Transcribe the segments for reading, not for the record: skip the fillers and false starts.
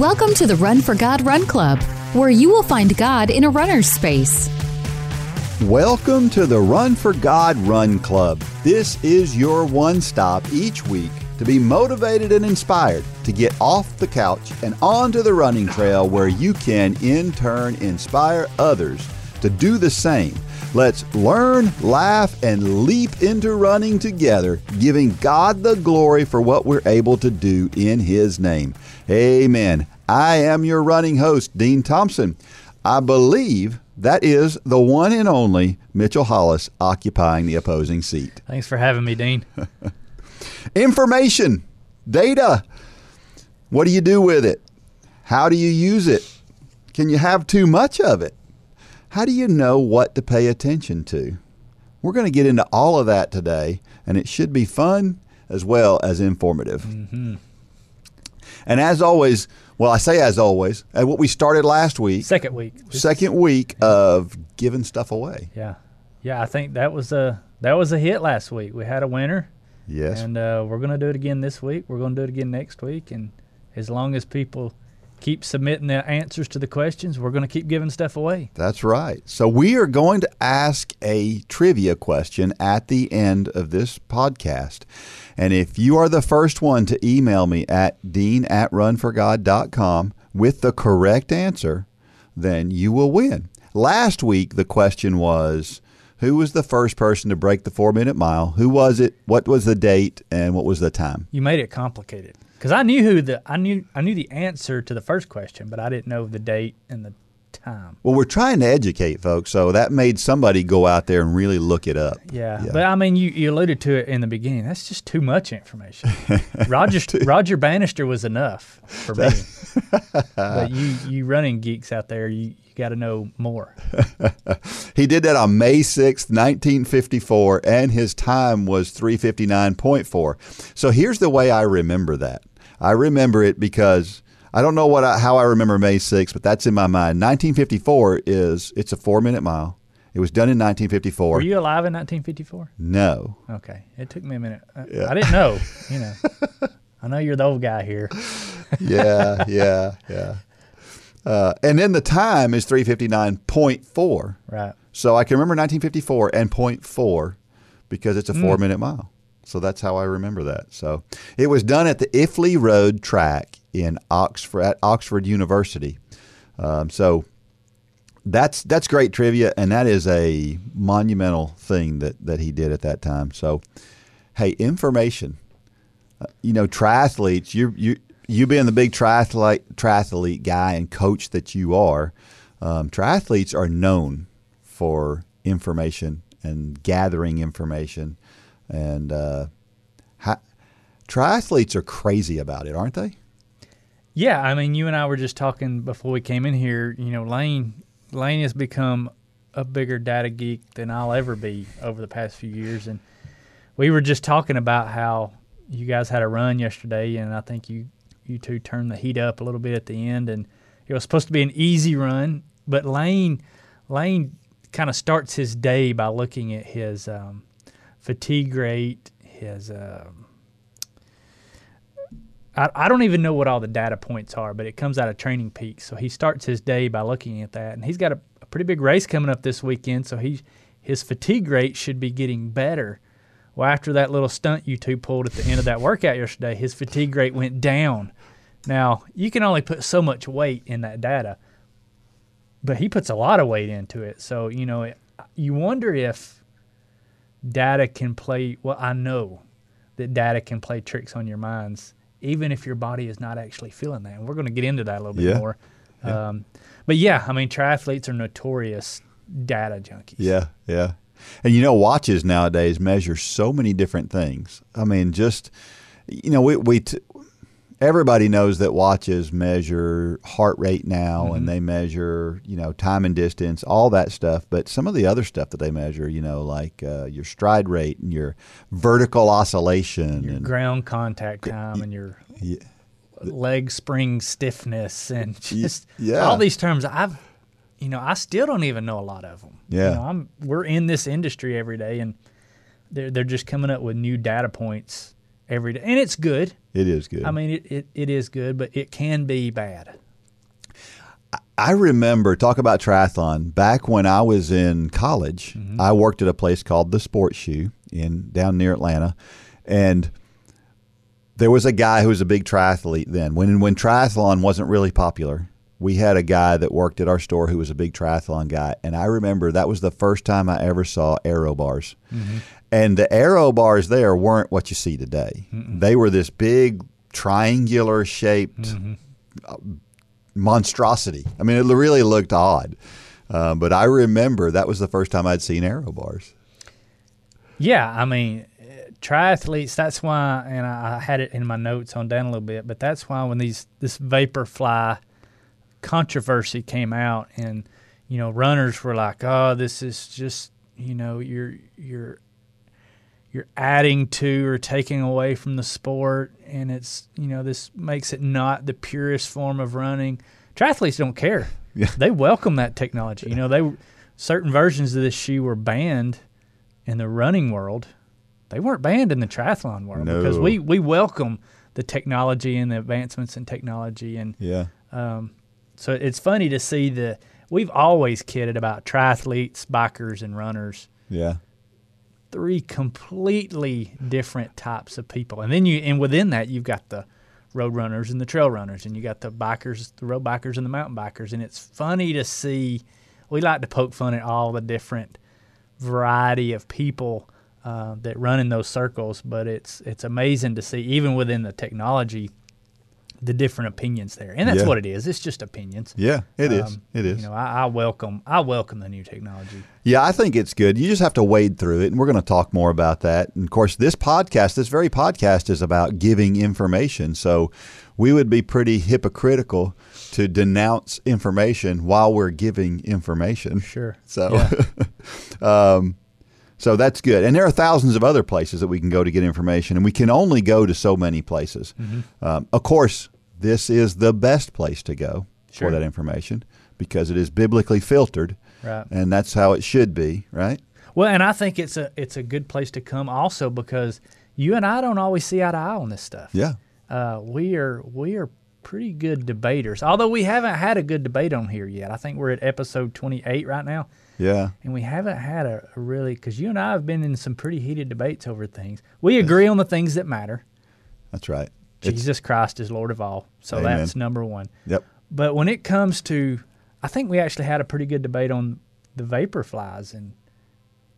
Welcome to the Run for God Run Club, where you will find God in a runner's space. Welcome to the Run for God Run Club. This is your one stop each week to be motivated and inspired to get off the couch and onto the running trail, where you can in turn inspire others to do the same. Let's learn, laugh, and leap into running together, giving God the glory for what we're able to do in His name. Amen. I am your running host, Dean Thompson. I believe that is the one and only Mitchell Hollis occupying the opposing seat. Thanks for having me, Dean. Information, data. What do you do with it? How do you use it? Can you have too much of it? How do you know what to pay attention to? We're going to get into all of that today, and it should be fun as well as informative. Mm-hmm. And as always, well, I say as always, what we started last week. Second week of giving stuff away. Yeah. Yeah, I think that was a hit last week. We had a winner. Yes. And we're going to do it again this week. We're going to do it again next week. And as long as people keep submitting the answers to the questions, we're going to keep giving stuff away. That's right. So we are going to ask a trivia question at the end of this podcast. And if you are the first one to email me at dean@runforgod.com with the correct answer, then you will win. Last week, the question was, who was the first person to break the 4-minute mile? Who was it? What was the date? And what was the time? You made it complicated. Because I knew the answer to the first question, but I didn't know the date and the time. Well, we're trying to educate folks, so that made somebody go out there and really look it up. Yeah, but I mean, you alluded to it in the beginning. That's just too much information. Roger Bannister was enough for me. But you running geeks out there, you got to know more. He did that on May 6th, 1954, and his time was 3:59.4. So here's the way I remember that. I remember it because I don't know how I remember May 6th, but that's in my mind. 1954 it's a 4-minute mile. It was done in 1954. Were you alive in 1954? No. Okay. It took me a minute. Yeah. I didn't know. You know, I know you're the old guy here. Yeah. And then the time is 3:59.4. Right. So I can remember 1954 and .4 because it's a 4-minute mile. So that's how I remember that. So it was done at the Iffley Road track in Oxford University. So that's great trivia, and that is a monumental thing that he did at that time. So, hey, information. Triathletes, you being the big triathlete guy and coach that you are, triathletes are known for information and gathering information. And triathletes are crazy about it, aren't they? Yeah, I mean, you and I were just talking before we came in here. You know, Lane has become a bigger data geek than I'll ever be over the past few years. And we were just talking about how you guys had a run yesterday, and I think you two turned the heat up a little bit at the end. And it was supposed to be an easy run, but Lane kind of starts his day by looking at his fatigue rate, his I don't even know what all the data points are, but it comes out of Training Peaks. So he starts his day by looking at that, and he's got a pretty big race coming up this weekend, so his fatigue rate should be getting better. Well, after that little stunt you two pulled at the end of that workout yesterday, his fatigue rate went down. Now, you can only put so much weight in that data, but he puts a lot of weight into it. So, you wonder if data can play. Well, I know that data can play tricks on your minds, even if your body is not actually feeling that. And we're going to get into that a little bit more. Yeah. But yeah, I mean, triathletes are notorious data junkies. Yeah. And watches nowadays measure so many different things. I mean, everybody knows that watches measure heart rate now, mm-hmm. and they measure, time and distance, all that stuff. But some of the other stuff that they measure, like your stride rate and your vertical oscillation. Your ground contact time and your leg spring stiffness and just all these terms. I still don't even know a lot of them. Yeah. We're in this industry every day, and they're just coming up with new data points every day. And it's good. It is good. I mean, it is good, but it can be bad. I remember, talk about triathlon, back when I was in college, mm-hmm. I worked at a place called The Sports Shoe down near Atlanta. And there was a guy who was a big triathlete then. When triathlon wasn't really popular, we had a guy that worked at our store who was a big triathlon guy. And I remember that was the first time I ever saw aero bars. Mm-hmm. And the aero bars there weren't what you see today. Mm-mm. They were this big triangular shaped mm-hmm. Monstrosity. I mean, it really looked odd. But I remember that was the first time I'd seen aero bars. Yeah, I mean, triathletes, that's why, and I had it in my notes on down a little bit, but that's why when this Vaporfly controversy came out and, you know, runners were like, oh, this is just, you know, you're adding to or taking away from the sport, and it's, you know, this makes it not the purest form of running. Triathletes don't care. Yeah. They welcome that technology. You know, certain versions of this shoe were banned in the running world. They weren't banned in the triathlon world because we welcome the technology and the advancements in technology. And yeah. So it's funny to see we've always kidded about triathletes, bikers, and runners. Yeah. Three completely different types of people, and then within that you've got the road runners and the trail runners, and you got the bikers, the road bikers, and the mountain bikers. And it's funny to see. We like to poke fun at all the different variety of people that run in those circles, but it's amazing to see even within the technology the different opinions there, and that's what it is. It's just opinions. Yeah, it is. You know, I welcome the new technology. Yeah, I think it's good. You just have to wade through it, and we're going to talk more about that. And of course, this very podcast is about giving information. So we would be pretty hypocritical to denounce information while we're giving information. Sure. So, yeah. So that's good. And there are thousands of other places that we can go to get information, and we can only go to so many places. Mm-hmm. Of course, this is the best place to go for that information because it is biblically filtered, right? And that's how it should be, right? Well, and I think it's a good place to come also because you and I don't always see eye to eye on this stuff. Yeah. We are pretty good debaters, although we haven't had a good debate on here yet. I think we're at episode 28 right now. Yeah. And we haven't had a really, because you and I have been in some pretty heated debates over things. We agree on the things that matter. That's right. Jesus Christ is Lord of all. So amen. That's number one. Yep. But when it comes to, I think we actually had a pretty good debate on the Vaporflies and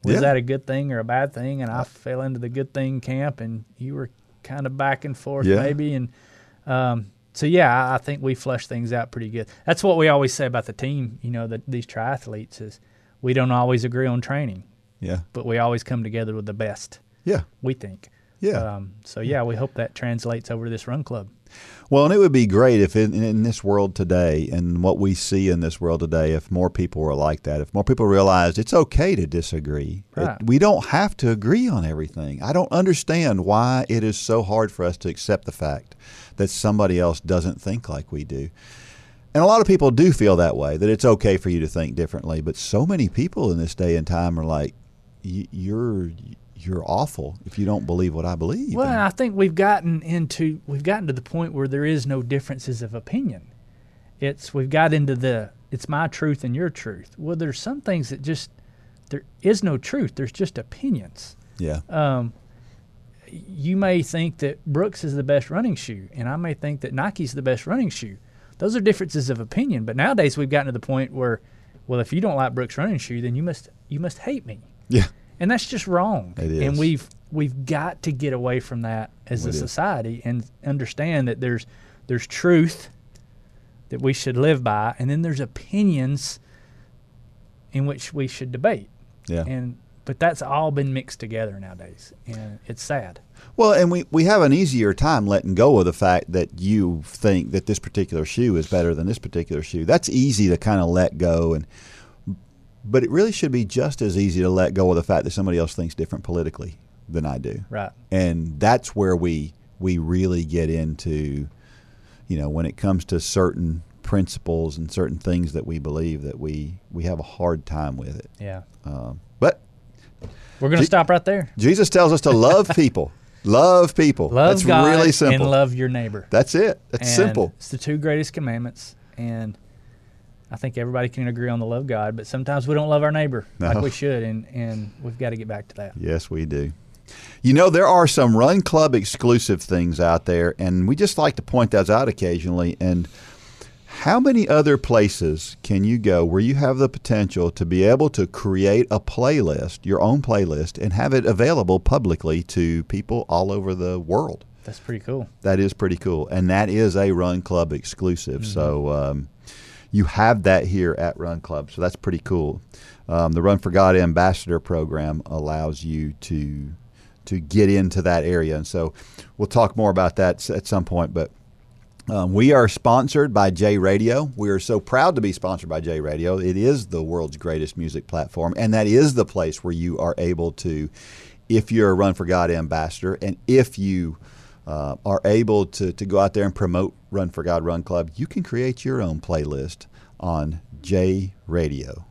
was that a good thing or a bad thing? And I fell into the good thing camp, and you were kind of back and forth maybe. And so, yeah, I think we fleshed things out pretty good. That's what we always say about the team, you know, these triathletes is, we don't always agree on training, but we always come together with the best, we think. Yeah. We hope that translates over to this run club. Well, and it would be great if in this world today and what we see in this world today, if more people were like that, if more people realized it's okay to disagree. Right. We don't have to agree on everything. I don't understand why it is so hard for us to accept the fact that somebody else doesn't think like we do. And a lot of people do feel that way, that it's okay for you to think differently. But so many people in this day and time are like, you're awful if you don't believe what I believe. Well, and I think we've gotten to the point where there is no differences of opinion. It's my truth and your truth. Well, there's some things that just, there is no truth. There's just opinions. Yeah. You may think that Brooks is the best running shoe, and I may think that Nike's the best running shoe. Those are differences of opinion, but nowadays we've gotten to the point where, well, if you don't like Brooks' running shoe, then you must hate me. Yeah, and that's just wrong. It is. And we've got to get away from that as a society and understand that there's truth that we should live by, and then there's opinions in which we should debate. Yeah, but that's all been mixed together nowadays, and it's sad. Well, and we have an easier time letting go of the fact that you think that this particular shoe is better than this particular shoe. That's easy to kind of let go, but it really should be just as easy to let go of the fact that somebody else thinks different politically than I do. Right. And that's where we really get into, you know, when it comes to certain principles and certain things that we believe that we have a hard time with it. Yeah. But we're going to stop right there. Jesus tells us to love people. Love people. Love That's God really simple. And love your neighbor. That's it. That's and simple. It's the two greatest commandments, and I think everybody can agree on the love God, but sometimes we don't love our neighbor like we should, and we've got to get back to that. Yes, we do. You know, there are some Run Club exclusive things out there, and we just like to point those out occasionally. And how many other places can you go where you have the potential to be able to create a playlist, your own playlist, and have it available publicly to people all over the world? That's pretty cool. That is pretty cool. And that is a Run Club exclusive. Mm-hmm. So you have that here at Run Club. So that's pretty cool. The Run for God Ambassador Program allows you to get into that area. And so we'll talk more about that at some point. But we are sponsored by J Radio. We are so proud to be sponsored by J Radio. It is the world's greatest music platform. And that is the place where you are able to, if you're a Run for God ambassador, and if you are able to go out there and promote Run for God Run Club, you can create your own playlist on J Radio.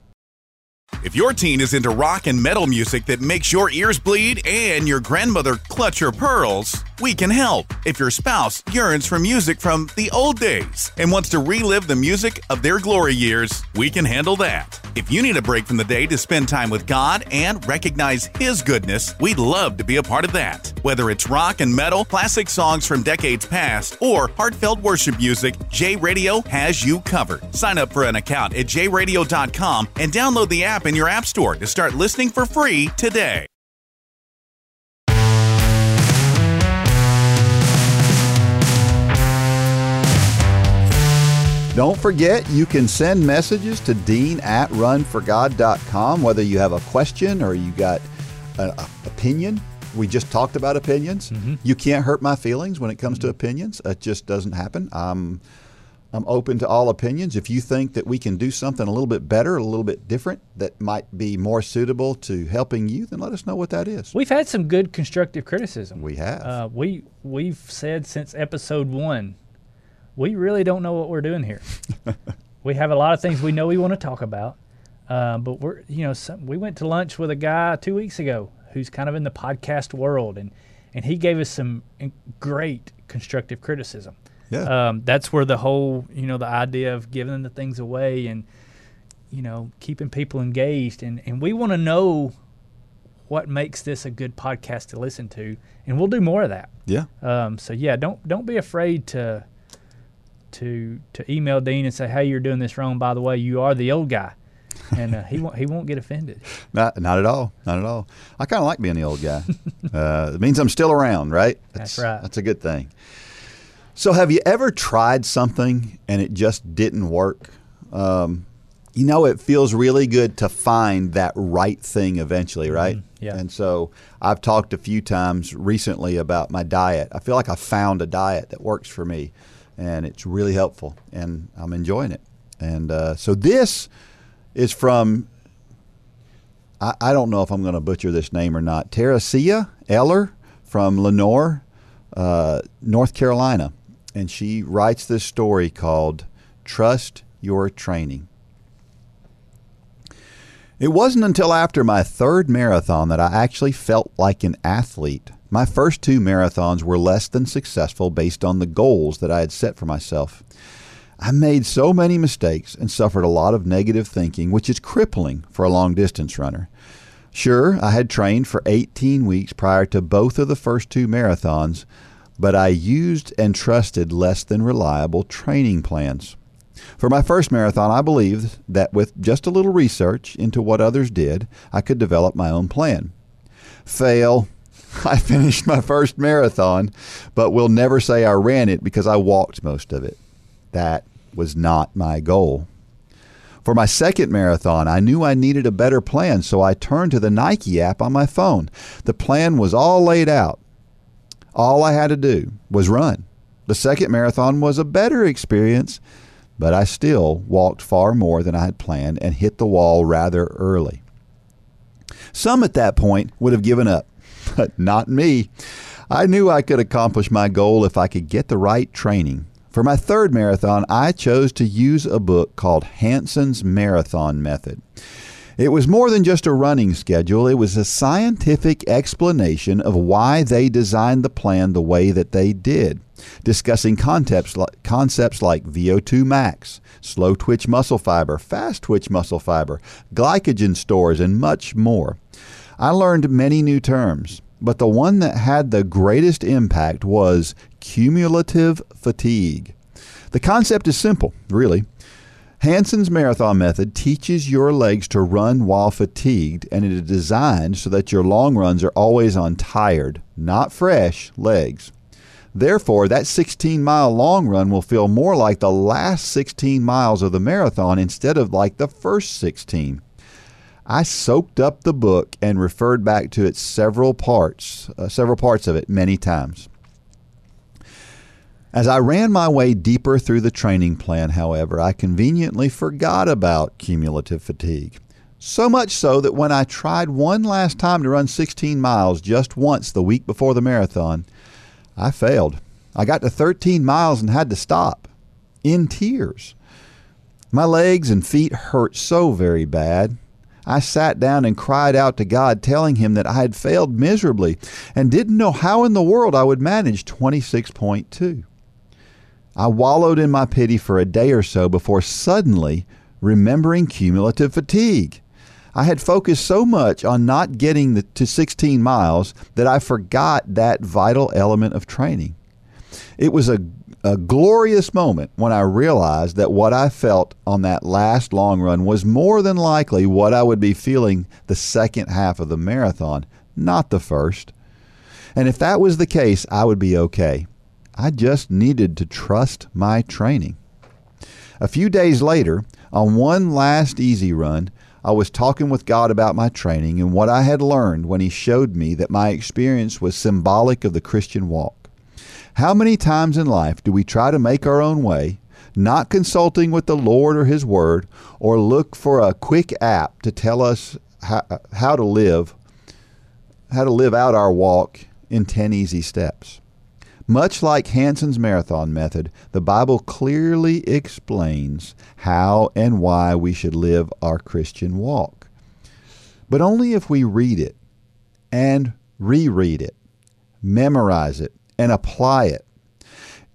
If your teen is into rock and metal music that makes your ears bleed and your grandmother clutch her pearls, we can help. If your spouse yearns for music from the old days and wants to relive the music of their glory years, we can handle that. If you need a break from the day to spend time with God and recognize His goodness, we'd love to be a part of that. Whether it's rock and metal, classic songs from decades past, or heartfelt worship music, J Radio has you covered. Sign up for an account at jradio.com and download the app in your app store to start listening for free today. Don't forget, you can send messages to Dean at runforgod.com, whether you have a question or you got an opinion. We just talked about opinions. Mm-hmm. You can't hurt my feelings when it comes to opinions. It just doesn't happen. I'm open to all opinions. If you think that we can do something a little bit better, a little bit different, that might be more suitable to helping you, then let us know what that is. We've had some good constructive criticism. We have. We've said since episode 1, we really don't know what we're doing here. We have a lot of things we know we want to talk about, but we went to lunch with a guy 2 weeks ago who's kind of in the podcast world, and he gave us some great constructive criticism. Yeah. That's where the whole, the idea of giving the things away and, keeping people engaged. And we want to know what makes this a good podcast to listen to, and we'll do more of that. Yeah. So, yeah, don't be afraid to email Dean and say, hey, you're doing this wrong. By the way, you are the old guy. And he won't get offended. Not at all. Not at all. I kind of like being the old guy. It means I'm still around, right? That's right. That's a good thing. So have you ever tried something and it just didn't work? It feels really good to find that right thing eventually, right? Mm-hmm. Yeah. And so I've talked a few times recently about my diet. I feel like I found a diet that works for me, and it's really helpful, and I'm enjoying it. And so this is from, I don't know if I'm going to butcher this name or not, Teresia Eller from Lenoir, North Carolina. And she writes this story called Trust Your Training. It wasn't until after my third marathon that I actually felt like an athlete. My first 2 marathons were less than successful based on the goals that I had set for myself. I made so many mistakes and suffered a lot of negative thinking, which is crippling for a long-distance runner. Sure, I had trained for 18 weeks prior to both of the first 2 marathons, but I used and trusted less than reliable training plans. For my first marathon, I believed that with just a little research into what others did, I could develop my own plan. Fail. I finished my first marathon, but will never say I ran it because I walked most of it. That was not my goal. For my second marathon, I knew I needed a better plan, so I turned to the Nike app on my phone. The plan was all laid out. All I had to do was run. The second marathon was a better experience, but I still walked far more than I had planned and hit the wall rather early. Some at that point would have given up. But not me. I knew I could accomplish my goal if I could get the right training. For my third marathon, I chose to use a book called Hanson's Marathon Method. It was more than just a running schedule. It was a scientific explanation of why they designed the plan the way that they did, discussing concepts like VO2 max, slow-twitch muscle fiber, fast-twitch muscle fiber, glycogen stores, and much more. I learned many new terms, but the one that had the greatest impact was cumulative fatigue. The concept is simple, really. Hanson's Marathon Method teaches your legs to run while fatigued, and it is designed so that your long runs are always on tired, not fresh, legs. Therefore, that 16-mile long run will feel more like the last 16 miles of the marathon instead of like the first 16. I soaked up the book and referred back to it several parts of it many times. As I ran my way deeper through the training plan, however, I conveniently forgot about cumulative fatigue. So much so that when I tried one last time to run 16 miles just once the week before the marathon, I failed. I got to 13 miles and had to stop, in tears. My legs and feet hurt so very bad. I sat down and cried out to God, telling him that I had failed miserably and didn't know how in the world I would manage 26.2. I wallowed in my pity for a day or so before suddenly remembering cumulative fatigue. I had focused so much on not getting to 16 miles that I forgot that vital element of training. It was a glorious moment when I realized that what I felt on that last long run was more than likely what I would be feeling the second half of the marathon, not the first. And if that was the case, I would be okay. I just needed to trust my training. A few days later, on one last easy run, I was talking with God about my training and what I had learned when he showed me that my experience was symbolic of the Christian walk. How many times in life do we try to make our own way, not consulting with the Lord or his word, or look for a quick app to tell us how to live out our walk in 10 easy steps? Much like Hanson's Marathon Method, the Bible clearly explains how and why we should live our Christian walk. But only if we read it and reread it, memorize it, and apply it.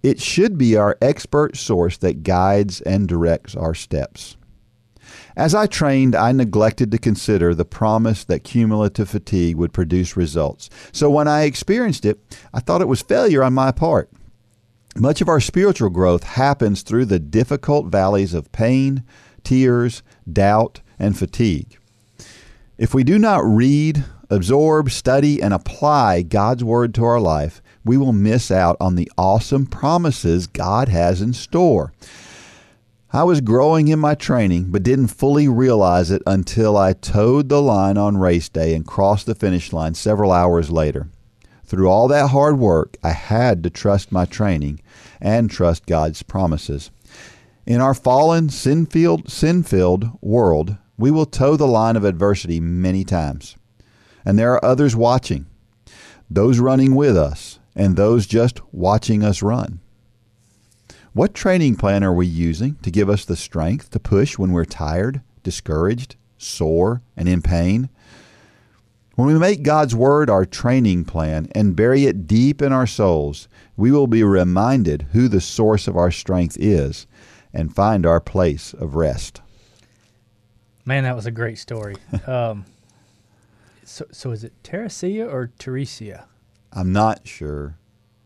It should be our expert source that guides and directs our steps. As I trained, I neglected to consider the promise that cumulative fatigue would produce results. So when I experienced it, I thought it was failure on my part. Much of our spiritual growth happens through the difficult valleys of pain, tears, doubt, and fatigue. If we do not read, absorb, study, and apply God's Word to our life, we will miss out on the awesome promises God has in store. I was growing in my training, but didn't fully realize it until I towed the line on race day and crossed the finish line several hours later. Through all that hard work, I had to trust my training and trust God's promises. In our fallen, sin-filled world, we will tow the line of adversity many times. And there are others watching, those running with us, and those just watching us run. What training plan are we using to give us the strength to push when we're tired, discouraged, sore, and in pain? When we make God's Word our training plan and bury it deep in our souls, we will be reminded who the source of our strength is and find our place of rest. Man, that was a great story. So is it Teresia or Teresia? I'm not sure.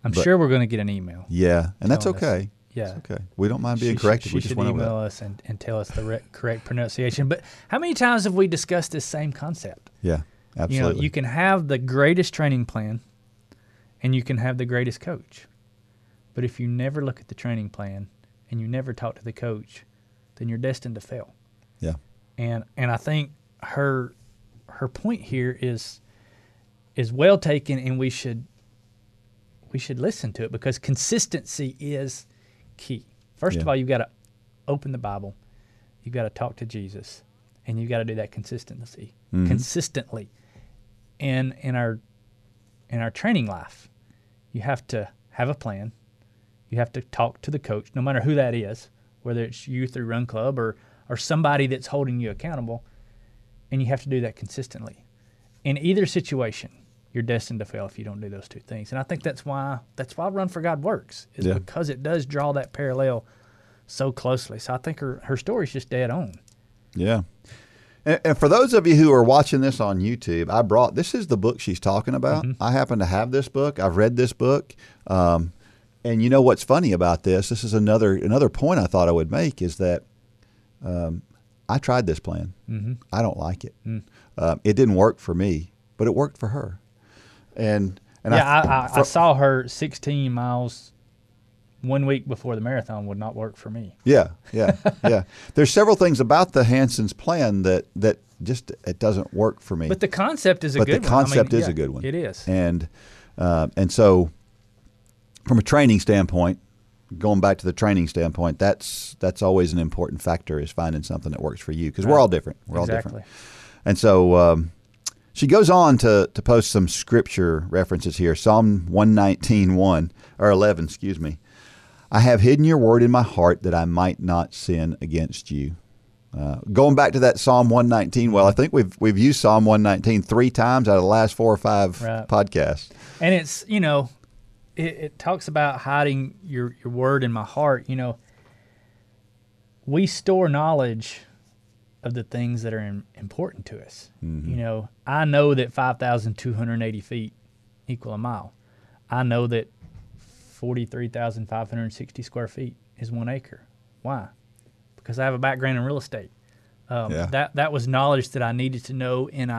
I'm sure we're going to get an email. Yeah, and that's okay. Yeah, it's okay. We don't mind being corrected. She should email us and tell us the correct pronunciation. But how many times have we discussed this same concept? Yeah, absolutely. You know, you can have the greatest training plan, and you can have the greatest coach. But if you never look at the training plan and you never talk to the coach, then you're destined to fail. Yeah. And I think her point here is well taken, and we should listen to it because consistency is key. First of all, you've got to open the Bible. You've got to talk to Jesus, and you've got to do that consistently. And in our training life, you have to have a plan. You have to talk to the coach, no matter who that is, whether it's you through Run Club or somebody that's holding you accountable. and you have to do that consistently. In either situation, you're destined to fail if you don't do those two things. And I think that's why Run for God works, is because it does draw that parallel so closely. So I think her story's just dead on. Yeah. And for those of you who are watching this on YouTube, this is the book she's talking about. Mm-hmm. I happen to have this book. I've read this book. And you know what's funny about this? This is another point I thought I would make, is that I tried this plan. Mm-hmm. I don't like it. Mm. It didn't work for me, but it worked for her. And yeah, I saw her 16 miles 1 week before the marathon would not work for me. Yeah. There's several things about the Hanson's plan that just, it doesn't work for me. But the concept is a good one. But the concept is a good one. It is. And so from a training standpoint, going back to the training standpoint, that's always an important factor, is finding something that works for you, because we're all different. We're all different. And so she goes on to post some scripture references here. Psalm 119:1 or 11, excuse me. I have hidden your word in my heart that I might not sin against you. Going back to that Psalm 119, well, I think we've used Psalm 119 3 times out of the last 4 or 5 podcasts. And it's, you know, it talks about hiding your word in my heart. You know, we store knowledge of the things that are important to us. Mm-hmm. You know, I know that 5,280 feet equal a mile. I know that 43,560 square feet is 1 acre. Why? Because I have a background in real estate. That was knowledge that I needed to know, and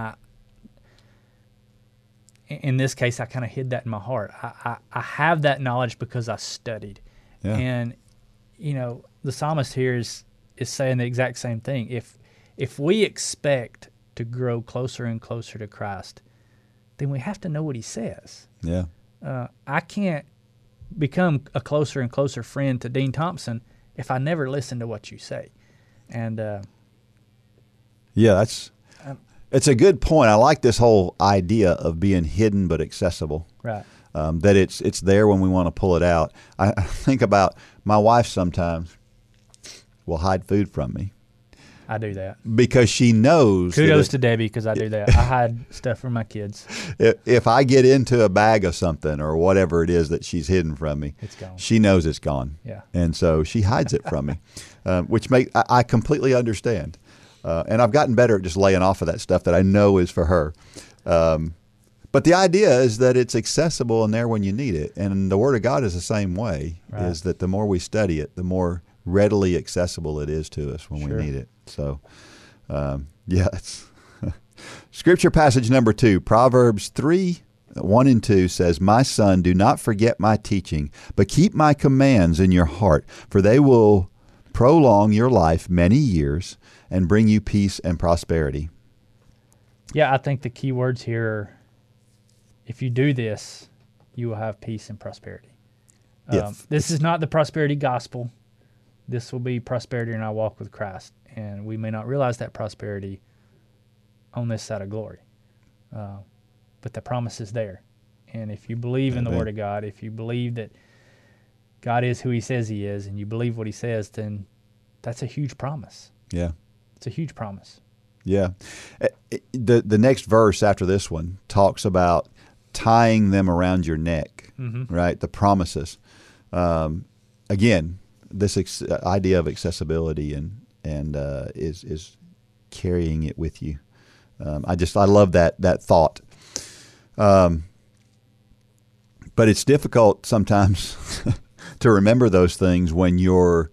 in this case, I kind of hid that in my heart. I have that knowledge because I studied. Yeah. And, you know, the psalmist here is saying the exact same thing. If we expect to grow closer and closer to Christ, then we have to know what he says. Yeah. I can't become a closer and closer friend to Dean Thompson if I never listen to what you say. And it's a good point. I like this whole idea of being hidden but accessible. Right. That it's there when we want to pull it out. I think about my wife sometimes will hide food from me. I do that. Because she knows. Kudos to Debbie, because I do that. I hide stuff from my kids. If I get into a bag of something or whatever it is that she's hidden from me, it's gone. She knows it's gone. Yeah. And so she hides it from me, which I completely understand. And I've gotten better at just laying off of that stuff that I know is for her. But the idea is that it's accessible and there when you need it. And the Word of God is the same way, right, is that the more we study it, the more readily accessible it is to us when we need it. So, Scripture passage number 2, Proverbs 3:1-2 says, My son, do not forget my teaching, but keep my commands in your heart, for they will prolong your life many years and bring you peace and prosperity. Yeah, I think the key words here are, if you do this, you will have peace and prosperity. This is not the prosperity gospel. This will be prosperity in our walk with Christ. And we may not realize that prosperity on this side of glory. But the promise is there. And if you believe in the Word of God, if you believe that God is who He says He is, and you believe what He says, then that's a huge promise. Yeah. It's a huge promise. Yeah. The next verse after this one talks about tying them around your neck, right? The promises. Again, this idea of accessibility and is carrying it with you. I love that thought. But it's difficult sometimes to remember those things when you're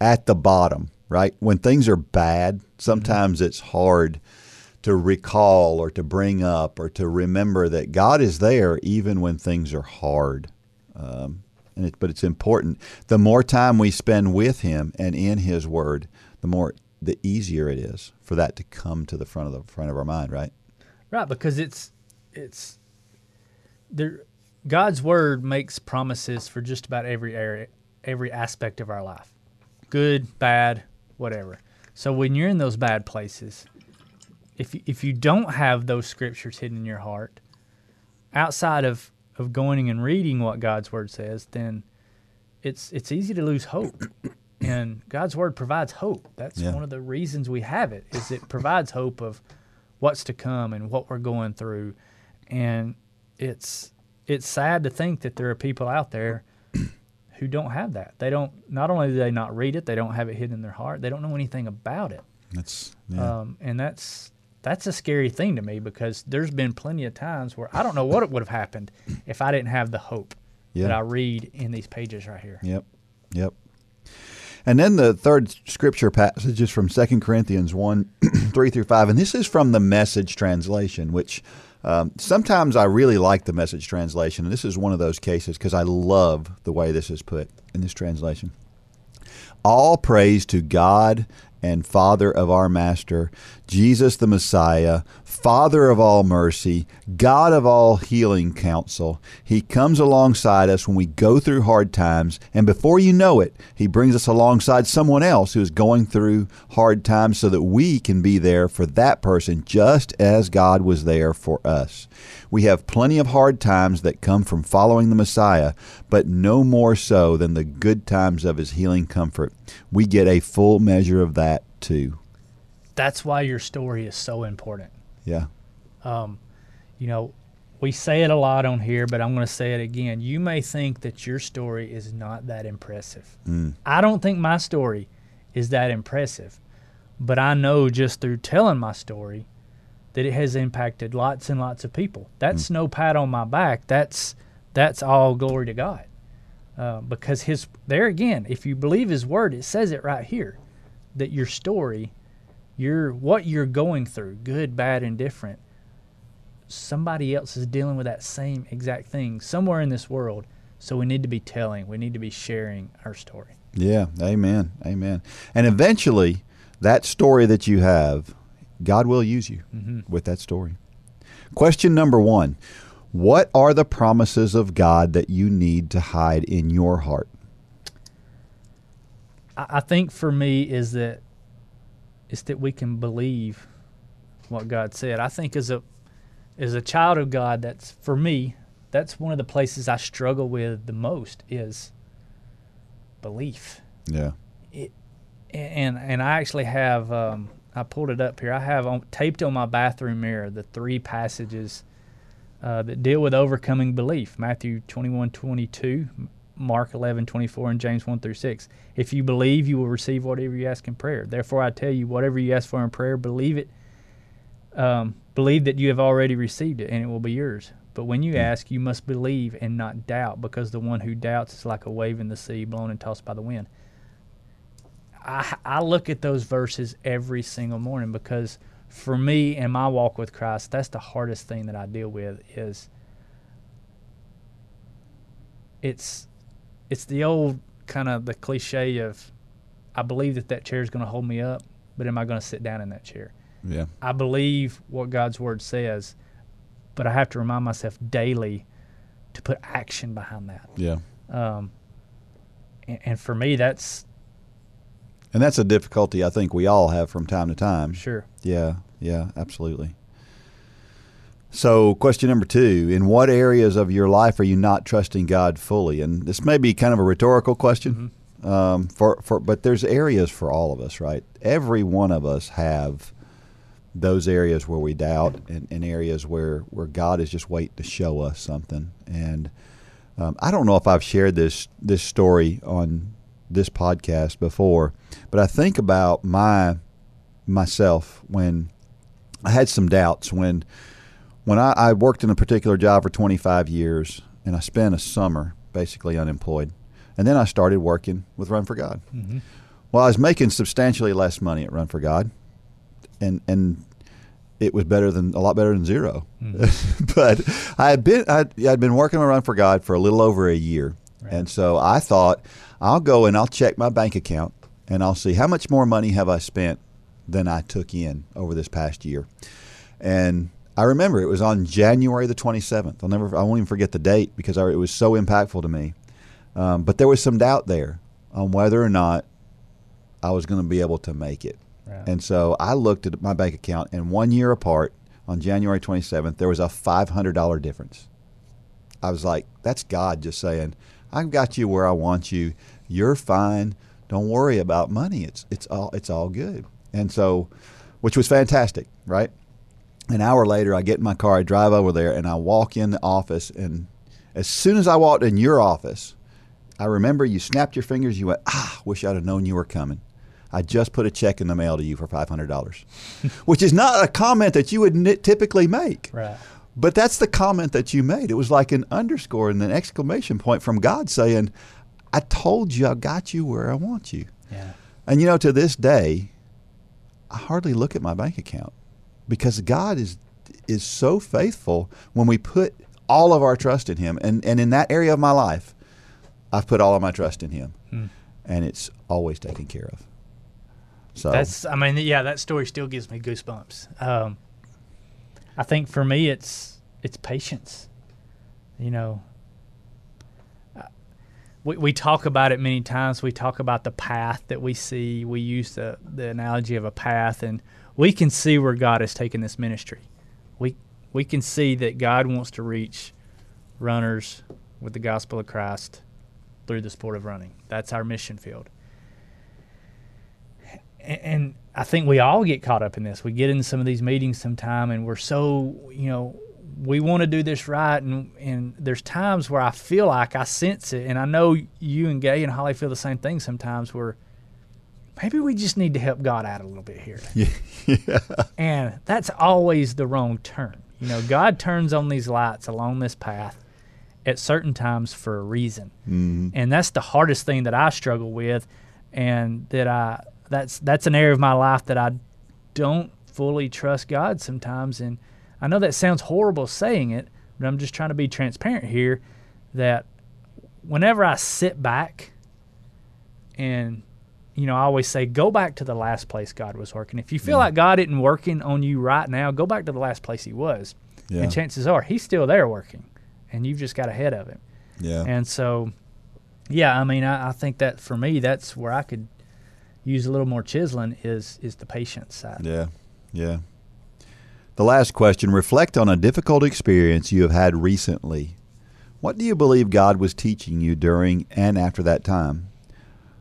at the bottom, right? When things are bad, sometimes it's hard to recall or to bring up or to remember that God is there even when things are hard. But it's important. The more time we spend with Him and in His Word, the easier it is for that to come to the front of our mind, right? Right, because it's there. God's Word makes promises for just about every area, every aspect of our life, good, bad, whatever. So when you're in those bad places, if you don't have those scriptures hidden in your heart, outside of going and reading what God's Word says, then it's easy to lose hope. And God's Word provides hope. That's one of the reasons we have it, is it provides hope of what's to come and what we're going through. And it's sad to think that there are people out there who don't have that. They don't. Not only do they not read it, they don't have it hidden in their heart. They don't know anything about it. And that's a scary thing to me, because there's been plenty of times where I don't know what it would have happened if I didn't have the hope that I read in these pages right here. Yep. And then the third scripture passage is from 2 Corinthians 1, 3 through 5. And this is from the Message translation, which sometimes I really like the Message translation. And this is one of those cases, because I love the way this is put in this translation. All praise to God and Father of our Master, Jesus the Messiah, Father of all mercy, God of all healing counsel. He comes alongside us when we go through hard times, and before you know it, He brings us alongside someone else who is going through hard times so that we can be there for that person just as God was there for us. We have plenty of hard times that come from following the Messiah, but no more so than the good times of His healing comfort. We get a full measure of that too. That's why your story is so important. Yeah. You know, we say it a lot on here, but I'm going to say it again. You may think that your story is not that impressive. I don't think my story is that impressive, but I know just through telling my story that it has impacted lots and lots of people. That's no pat on my back. That's all glory to God. Because there again, if you believe His word, it says it right here, that your story, what you're going through, good, bad, and different, somebody else is dealing with that same exact thing somewhere in this world. So we need to be telling. We need to be sharing our story. Yeah, amen, amen. And eventually, that story that you have, God will use you with that story. Question number one, what are the promises of God that you need to hide in your heart? I think for me is that it's that we can believe what God said. I think as a child of God, that's, for me, that's one of the places I struggle with the most, is belief. Yeah. And I actually have, I pulled it up here. I have taped on my bathroom mirror the three passages that deal with overcoming belief: Matthew 21:22, Mark 11:24, and James 1-6. If you believe, you will receive whatever you ask in prayer. Therefore, I tell you, whatever you ask for in prayer, believe it. Believe that you have already received it, and it will be yours. But when you ask, you must believe and not doubt, because the one who doubts is like a wave in the sea, blown and tossed by the wind. I look at those verses every single morning, because for me and my walk with Christ, that's the hardest thing that I deal with, is it's the old kind of the cliche of, I believe that chair is going to hold me up, but am I going to sit down in that chair? Yeah. I believe what God's word says, but I have to remind myself daily to put action behind that. Yeah. And for me, that's a difficulty I think we all have from time to time. Sure. Yeah, absolutely. So question number two, in what areas of your life are you not trusting God fully? And this may be kind of a rhetorical question, but there's areas for all of us, right? Every one of us have those areas where we doubt, and areas where God is just waiting to show us something. And I don't know if I've shared this story on this podcast before, but I think about myself when I had some doubts, when I worked in a particular job for 25 years, and I spent a summer basically unemployed, and then I started working with Run for God. Well, I was making substantially less money at Run for God, and it was a lot better than zero. But I'd been working with Run for God for a little over a year, right. And so I thought, I'll go and I'll check my bank account and I'll see how much more money have I spent than I took in over this past year. And I remember it was on January the 27th. I won't even forget the date, because it was so impactful to me. But there was some doubt there on whether or not I was going to be able to make it. Right. And so I looked at my bank account, and 1 year apart, on January 27th, there was a $500 difference. I was like, that's God just saying, I've got you where I want you. You're fine. Don't worry about money. It's all good. And so, which was fantastic, right? An hour later, I get in my car, I drive over there, and I walk in the office. And as soon as I walked in your office, I remember you snapped your fingers. You went, ah, wish I'd have known you were coming. I just put a check in the mail to you for $500, which is not a comment that you would typically make. Right. But that's the comment that you made. It was like an underscore and an exclamation point from God saying, I told you I got you where I want you. Yeah. And, you know, to this day, I hardly look at my bank account because God is so faithful when we put all of our trust in Him. And in that area of my life, I've put all of my trust in Him. Hmm. And it's always taken care of. So that's, I mean, yeah, that story still gives me goosebumps. I think for me, it's patience. You know, we talk about it many times. We talk about the path that we see. We use the analogy of a path, and we can see where God has taken this ministry. We can see that God wants to reach runners with the gospel of Christ through the sport of running. That's our mission field. And I think we all get caught up in this. We get into some of these meetings sometime, and we're so, you know, we want to do this right. And there's times where I feel like I sense it, and I know you and Gay and Holly feel the same thing sometimes, where maybe we just need to help God out a little bit here. Yeah. And that's always the wrong turn. You know, God turns on these lights along this path at certain times for a reason. Mm-hmm. And that's the hardest thing that I struggle with, and that's an area of my life that I don't fully trust God sometimes. And I know that sounds horrible saying it, but I'm just trying to be transparent here that whenever I sit back and, you know, I always say, go back to the last place God was working. If you feel like God isn't working on you right now, go back to the last place He was. Yeah. And chances are He's still there working, and you've just got ahead of Him. Yeah. And so, yeah, I mean, I think that for me, that's where I could use a little more chiseling is the patience side. Yeah, yeah. The last question, reflect on a difficult experience you have had recently. What do you believe God was teaching you during and after that time?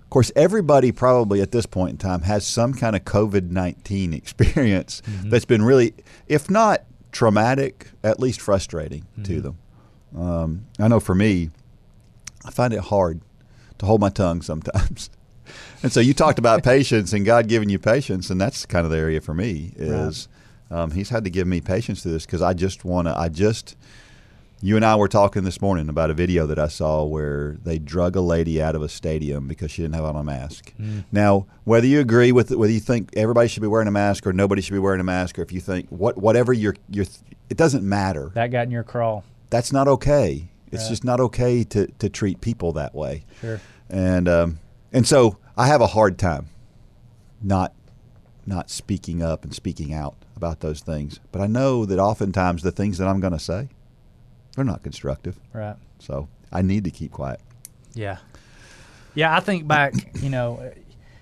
Of course, everybody probably at this point in time has some kind of COVID-19 experience that's been really, if not traumatic, at least frustrating to them. I know for me, I find it hard to hold my tongue sometimes. And so you talked about patience and God giving you patience, and that's kind of the area for me is He's had to give me patience through this because you and I were talking this morning about a video that I saw where they drug a lady out of a stadium because she didn't have on a mask. Mm. Now, whether you agree with it, whether you think everybody should be wearing a mask or nobody should be wearing a mask, or if you think whatever your it doesn't matter. That got in your crawl. That's not okay. It's just not okay to treat people that way. Sure. And so I have a hard time not speaking up and speaking out about those things. But I know that oftentimes the things that I'm going to say, they're not constructive. Right. So I need to keep quiet. Yeah. Yeah, I think back, you know,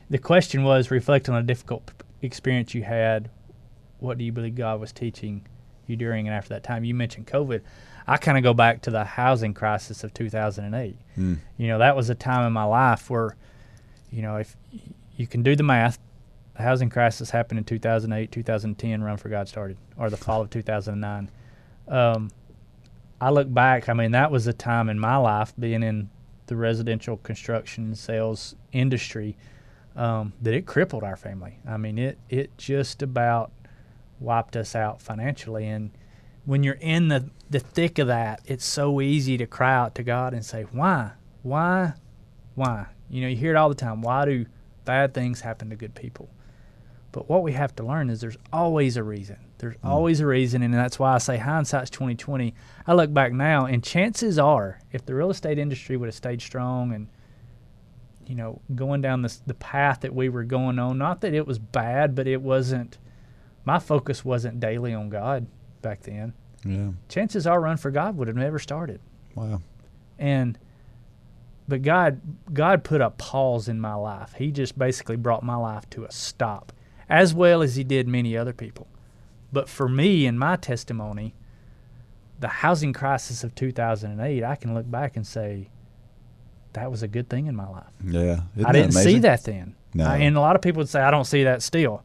the question was reflect on a difficult experience you had. What do you believe God was teaching you during and after that time? You mentioned COVID. I kind of go back to the housing crisis of 2008. Mm. You know, that was a time in my life where, you know, if you can do the math, the housing crisis happened in 2008, 2010, Run for God started, or the fall of 2009. I look back, I mean, that was a time in my life being in the residential construction sales industry that it crippled our family. I mean, it just about wiped us out financially. And when you're in the thick of that, it's so easy to cry out to God and say, why? You know, you hear it all the time. Why do bad things happen to good people? But what we have to learn is there's always a reason. There's always a reason, and that's why I say hindsight's 20/20. I look back now, and chances are, if the real estate industry would have stayed strong and, you know, going down the path that we were going on, not that it was bad, but it wasn't, my focus wasn't daily on God back then. Yeah. Chances are Run for God would have never started. Wow. But God put a pause in my life. He just basically brought my life to a stop, as well as He did many other people. But for me and my testimony, the housing crisis of 2008, I can look back and say, that was a good thing in my life. Yeah. I didn't see that then. No. And a lot of people would say, I don't see that still.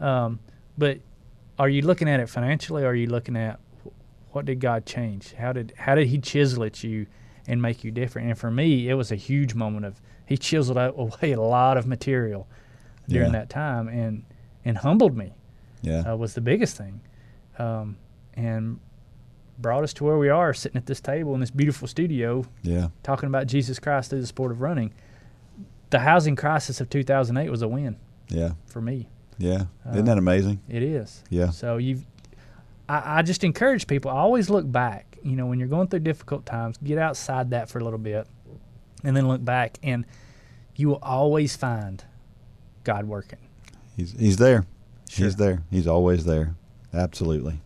But Are you looking at it financially? Or are you looking at what did God change? How did he chisel at you and make you different? And for me, it was a huge moment of he chiseled away a lot of material during that time and humbled me. Yeah, was the biggest thing, and brought us to where we are sitting at this table in this beautiful studio. Yeah, talking about Jesus Christ through the sport of running. The housing crisis of 2008 was a win. Yeah, for me. Yeah, isn't that amazing? It is. Yeah. So I just encourage people. I always look back. You know, when you're going through difficult times, get outside that for a little bit, and then look back, and you will always find God working. He's there. Sure. He's there. He's always there. Absolutely.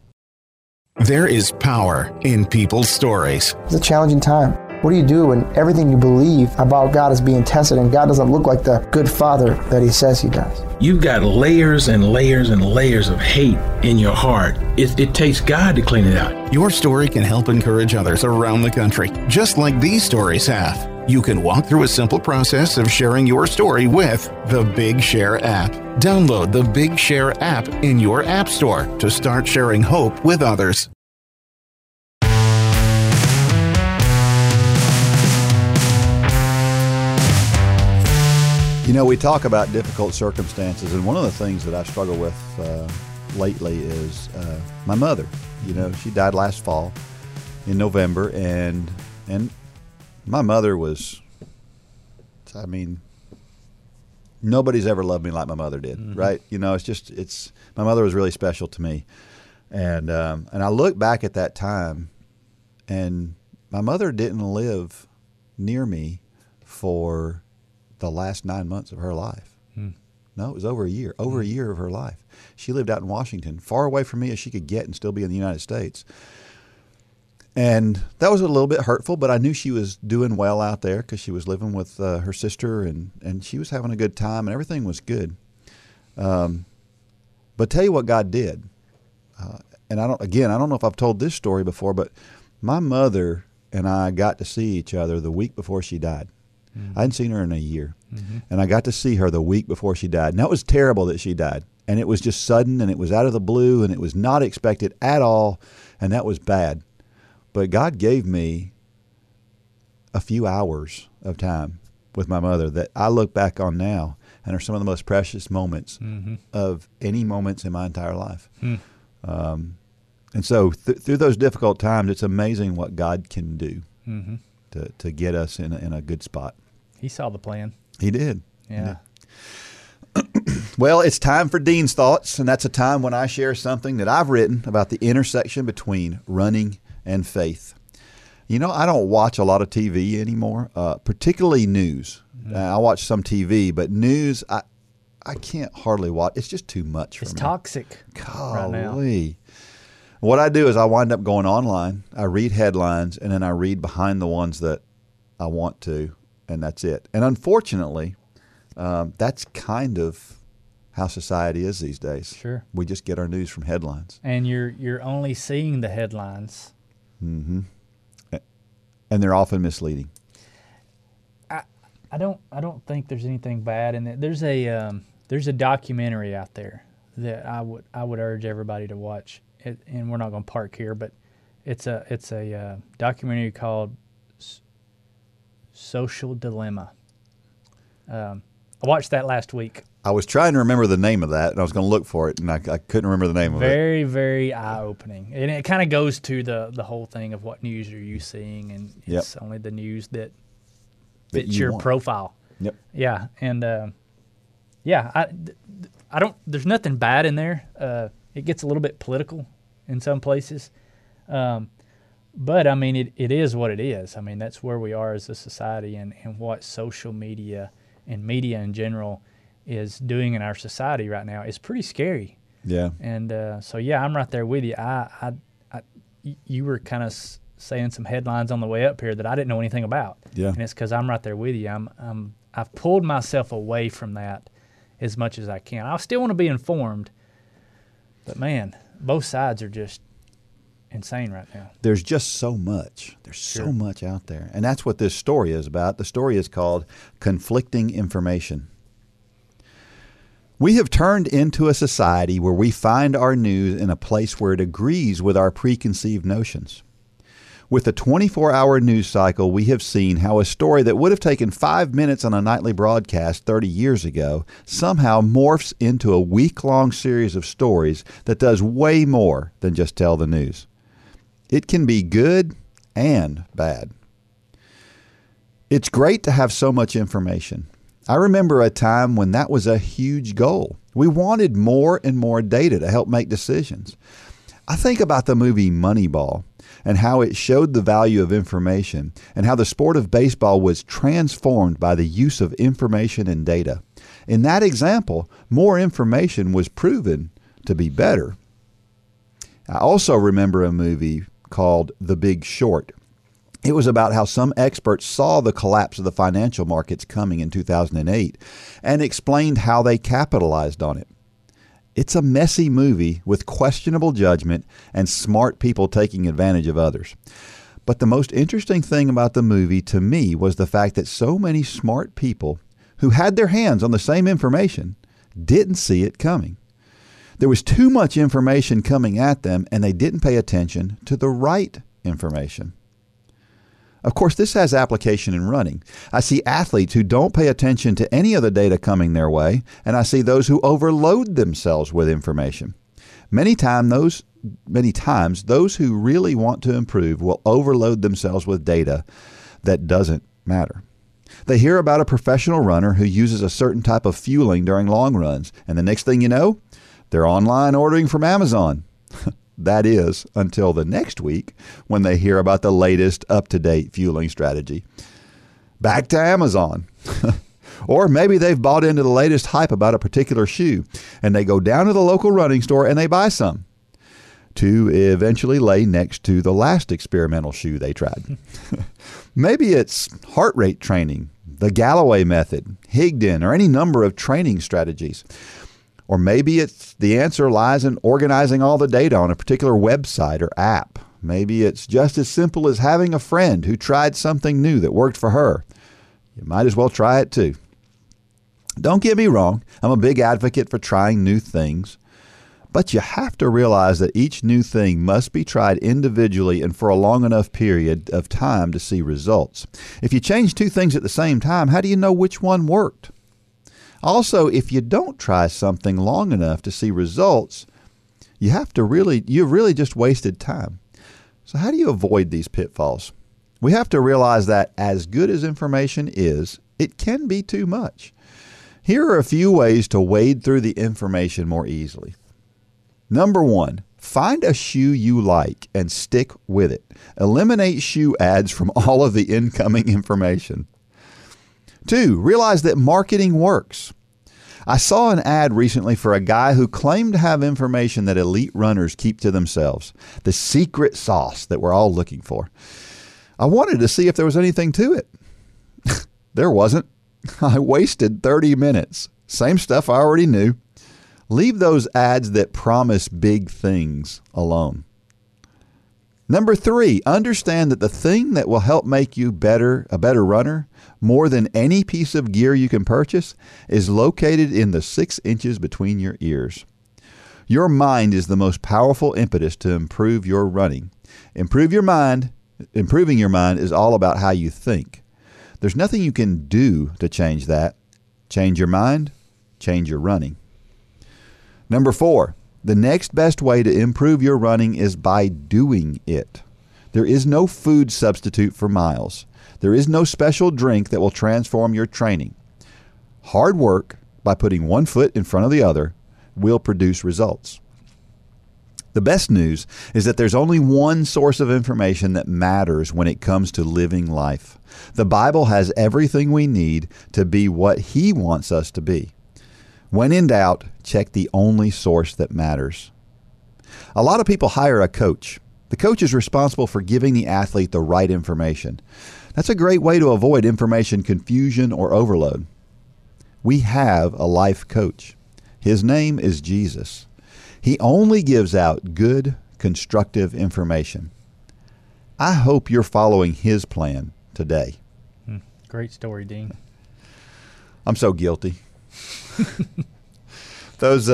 There is power in people's stories. It's a challenging time. What do you do when everything you believe about God is being tested and God doesn't look like the good father that he says he does? You've got layers and layers and layers of hate in your heart. It takes God to clean it out. Your story can help encourage others around the country, just like these stories have. You can walk through a simple process of sharing your story with the Big Share app. Download the Big Share app in your app store to start sharing hope with others. You know, we talk about difficult circumstances, and one of the things that I struggle with lately is my mother. You know, she died last fall in November, and my mother was, I mean, nobody's ever loved me like my mother did, mm-hmm. right? You know, it's my mother was really special to me, and I look back at that time, and my mother didn't live near me for the last 9 months of her life. Mm. No, it was over a year of her life. She lived out in Washington, far away from me as she could get and still be in the United States. And that was a little bit hurtful, but I knew she was doing well out there because she was living with her sister, and she was having a good time, and everything was good. But tell you what God did. And I don't know if I've told this story before, but my mother and I got to see each other the week before she died. Mm-hmm. I hadn't seen her in a year, mm-hmm. and I got to see her the week before she died. Now, it was terrible that she died, and it was just sudden, and it was out of the blue, and it was not expected at all, and that was bad. But God gave me a few hours of time with my mother that I look back on now and are some of the most precious moments mm-hmm. of any moments in my entire life. Mm. And so through those difficult times, it's amazing what God can do mm-hmm. to get us in a good spot. He saw the plan. He did. Yeah. He did. Well, it's time for Dean's Thoughts, and that's a time when I share something that I've written about the intersection between running and faith. You know, I don't watch a lot of TV anymore, particularly news. Mm-hmm. I watch some TV, but news, I can't hardly watch. It's just too much for me. It's toxic. Golly. Right now. What I do is I wind up going online, I read headlines, and then I read behind the ones that I want to, and that's it. And unfortunately, that's kind of how society is these days. Sure. We just get our news from headlines. And you're only seeing the headlines. Mm-hmm. And they're often misleading. I don't think there's anything bad in that. There's a documentary out there that I would urge everybody to watch. And we're not going to park here, but it's a documentary called Social Dilemma. I watched that last week. I was trying to remember the name of that, and I was going to look for it, and I couldn't remember the name of it. Very, very eye-opening. And it kind of goes to the whole thing of what news are you seeing, and it's only the news that fits your profile. Yep. Yeah, and I don't. There's nothing bad in there. It gets a little bit political in some places. But, I mean, it is what it is. I mean, that's where we are as a society and what social media and media in general is doing in our society right now is pretty scary. Yeah. And so, I'm right there with you. You were kind of saying some headlines on the way up here that I didn't know anything about. Yeah. And it's because I'm right there with you. I've pulled myself away from that as much as I can. I still want to be informed. But, man, both sides are just insane right now. There's just so much. There's so much out there. And that's what this story is about. The story is called Conflicting Information. We have turned into a society where we find our news in a place where it agrees with our preconceived notions. With a 24-hour news cycle, we have seen how a story that would have taken 5 minutes on a nightly broadcast 30 years ago somehow morphs into a week-long series of stories that does way more than just tell the news. It can be good and bad. It's great to have so much information. I remember a time when that was a huge goal. We wanted more and more data to help make decisions. I think about the movie Moneyball and how it showed the value of information and how the sport of baseball was transformed by the use of information and data. In that example, more information was proven to be better. I also remember a movie called The Big Short. It was about how some experts saw the collapse of the financial markets coming in 2008 and explained how they capitalized on it. It's a messy movie with questionable judgment and smart people taking advantage of others. But the most interesting thing about the movie to me was the fact that so many smart people who had their hands on the same information didn't see it coming. There was too much information coming at them, and they didn't pay attention to the right information. Of course, this has application in running. I see athletes who don't pay attention to any of the data coming their way, and I see those who overload themselves with information. Many times, those who really want to improve will overload themselves with data that doesn't matter. They hear about a professional runner who uses a certain type of fueling during long runs, and the next thing you know, they're online ordering from Amazon. That is, until the next week when they hear about the latest up-to-date fueling strategy. Back to Amazon. Or maybe they've bought into the latest hype about a particular shoe, and they go down to the local running store and they buy some to eventually lay next to the last experimental shoe they tried. Maybe it's heart rate training, the Galloway method, Higdon, or any number of training strategies. Or maybe it's the answer lies in organizing all the data on a particular website or app. Maybe it's just as simple as having a friend who tried something new that worked for her. You might as well try it too. Don't get me wrong, I'm a big advocate for trying new things, but you have to realize that each new thing must be tried individually and for a long enough period of time to see results. If you change two things at the same time, how do you know which one worked? Also, if you don't try something long enough to see results, you've really just wasted time. So how do you avoid these pitfalls? We have to realize that as good as information is, it can be too much. Here are a few ways to wade through the information more easily. Number one, find a shoe you like and stick with it. Eliminate shoe ads from all of the incoming information. 2. Realize that marketing works. I saw an ad recently for a guy who claimed to have information that elite runners keep to themselves, the secret sauce that we're all looking for. I wanted to see if there was anything to it. There wasn't. I wasted 30 minutes. Same stuff I already knew. Leave those ads that promise big things alone. Number 3, understand that the thing that will help make you a better runner, more than any piece of gear you can purchase, is located in the 6 inches between your ears. Your mind is the most powerful impetus to improve your running. Improving your mind is all about how you think. There's nothing you can do to change that. Change your mind, change your running. Number 4. The next best way to improve your running is by doing it. There is no food substitute for miles. There is no special drink that will transform your training. Hard work, by putting one foot in front of the other, will produce results. The best news is that there's only one source of information that matters when it comes to living life. The Bible has everything we need to be what He wants us to be. When in doubt, check the only source that matters. A lot of people hire a coach. The coach is responsible for giving the athlete the right information. That's a great way to avoid information confusion or overload. We have a life coach. His name is Jesus. He only gives out good, constructive information. I hope you're following His plan today. Great story, Dean. I'm so guilty. Those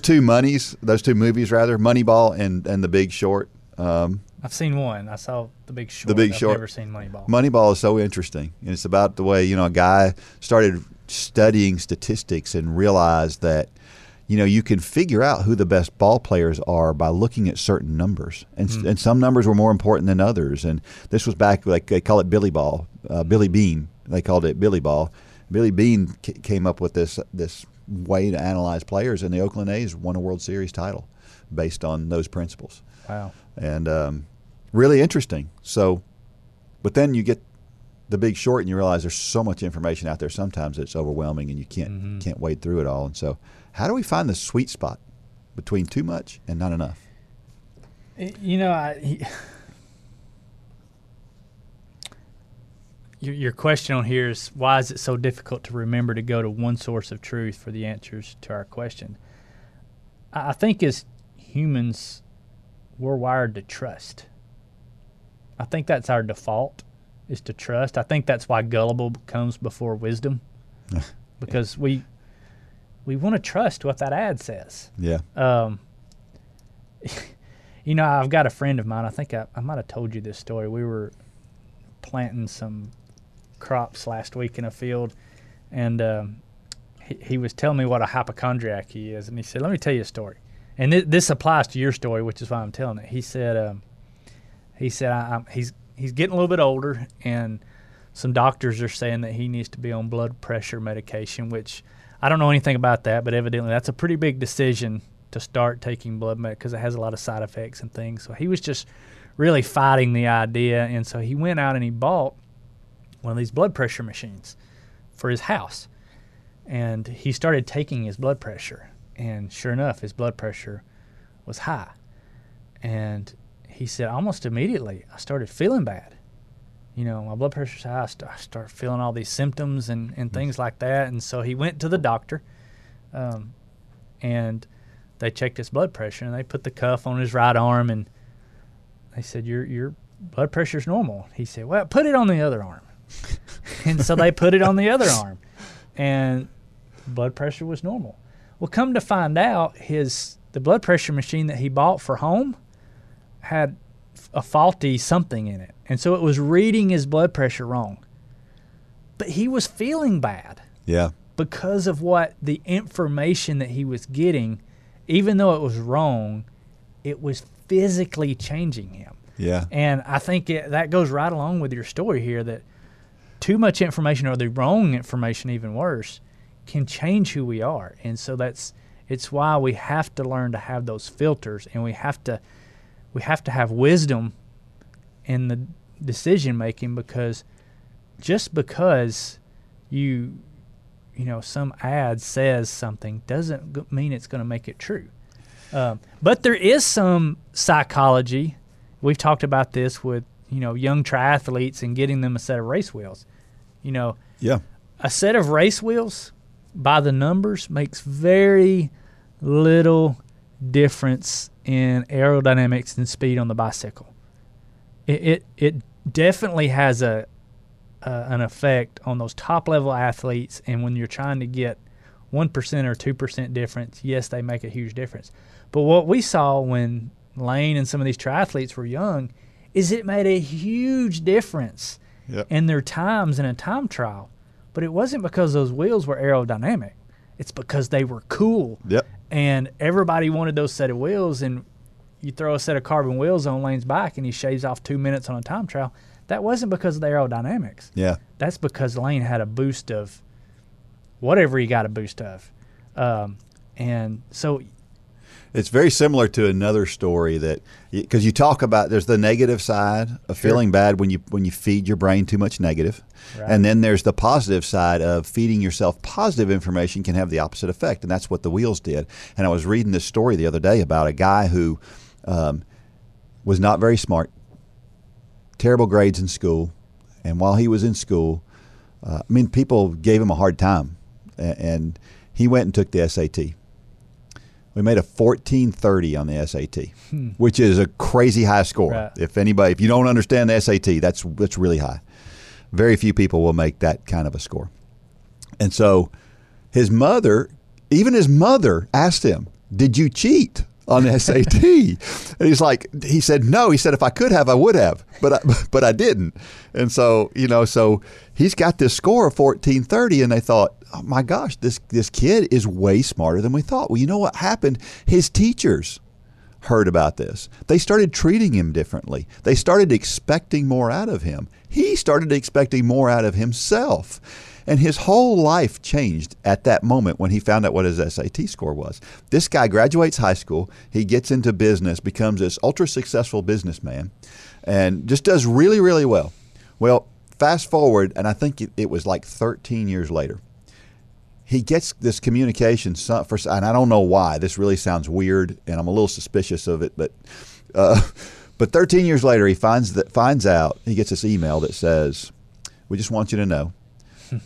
two movies rather, Moneyball and The Big Short. I've seen one. I saw The Big Short. The Big Short. I've never seen Moneyball. Moneyball is so interesting, and it's about the way, you know, a guy started studying statistics and realized that, you know, you can figure out who the best ball players are by looking at certain numbers, and and some numbers were more important than others. And this was back, like they call it Billy Ball, Billy Bean. They called it Billy Ball. Billy Bean came up with this way to analyze players, and the Oakland A's won a World Series title based on those principles. Wow! And really interesting. So, but then you get The Big Short, and you realize there's so much information out there. Sometimes it's overwhelming, and you can't wade through it all. And so, how do we find the sweet spot between too much and not enough? You know, your question on here is, why is it so difficult to remember to go to one source of truth for the answers to our question? I think as humans, we're wired to trust. I think that's our default, is to trust. I think that's why gullible comes before wisdom, because we want to trust what that ad says. Yeah. You know, I've got a friend of mine. I think I might have told you this story. We were planting some crops last week in a field, and he was telling me what a hypochondriac he is, and he said, let me tell you a story, and this applies to your story, which is why I'm telling it. He said he's getting a little bit older, and some doctors are saying that he needs to be on blood pressure medication, which I don't know anything about that, but evidently that's a pretty big decision to start taking blood medication because it has a lot of side effects and things. So he was just really fighting the idea, and so he went out and he bought one of these blood pressure machines for his house, and he started taking his blood pressure, and sure enough, his blood pressure was high. And he said, almost immediately I started feeling bad. You know, my blood pressure's high, I start feeling all these symptoms and things like that. And so he went to the doctor, and they checked his blood pressure, and they put the cuff on his right arm, and they said, your blood pressure's normal. He said, well, put it on the other arm. And so they put it on the other arm, and blood pressure was normal. Well, come to find out, the blood pressure machine that he bought for home had a faulty something in it, and so it was reading his blood pressure wrong. But he was feeling bad, yeah, because of what the information that he was getting, even though it was wrong, it was physically changing him. Yeah. And I think that goes right along with your story here, that too much information, or the wrong information, even worse, can change who we are. And so it's why we have to learn to have those filters, and we have to have wisdom in the decision making, because just because you know, some ad says something doesn't mean it's going to make it true. But there is some psychology. We've talked about this with, you know, young triathletes and getting them a set of race wheels. You know, yeah, a set of race wheels by the numbers makes very little difference in aerodynamics and speed on the bicycle. It definitely has an effect on those top level athletes, and when you're trying to get 1% or 2% difference, yes, they make a huge difference. But what we saw when Lane and some of these triathletes were young is it made a huge difference, yep, in their times in a time trial. But it wasn't because those wheels were aerodynamic. It's because they were cool. Yep. And everybody wanted those set of wheels, and you throw a set of carbon wheels on Lane's bike and he shaves off 2 minutes on a time trial. That wasn't because of the aerodynamics. Yeah. That's because Lane had a boost of whatever he got a boost of. And so it's very similar to another story that, because you talk about, there's the negative side of, sure, feeling bad when you feed your brain too much negative. Right. And then there's the positive side of feeding yourself positive information can have the opposite effect. And that's what the wheels did. And I was reading this story the other day about a guy who was not very smart, terrible grades in school. And while he was in school, people gave him a hard time. And he went and took the SAT. We made a 1430 on the SAT, which is a crazy high score. Right. If you don't understand the SAT, that's really high. Very few people will make that kind of a score. And so his mother Even his mother asked him, did you cheat on the SAT? And he's like, he said, no. He said, if I could have, I would have, but I didn't. And so, you know, so he's got this score of 1430, and they thought, oh my gosh, this kid is way smarter than we thought. Well, you know what happened? His teachers heard about this. They started treating him differently. They started expecting more out of him. He started expecting more out of himself. And his whole life changed at that moment when he found out what his SAT score was. This guy graduates high school. He gets into business, becomes this ultra-successful businessman, and just does really, really well. Well, fast forward, and I think it was like 13 years later, he gets this communication, and I don't know why. This really sounds weird, and I'm a little suspicious of it, but 13 years later, he finds out, he gets this email that says, we just want you to know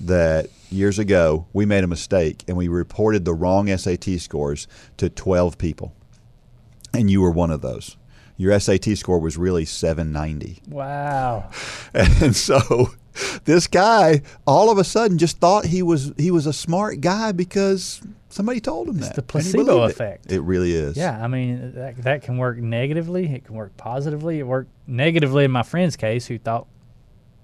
that years ago we made a mistake and we reported the wrong SAT scores to 12 people, and you were one of those. Your SAT score was really 790. Wow. And so this guy all of a sudden just thought he was a smart guy because somebody told him that. It's the placebo effect. It really is. Yeah, I mean, that can work negatively. It can work positively. It worked negatively in my friend's case, who thought,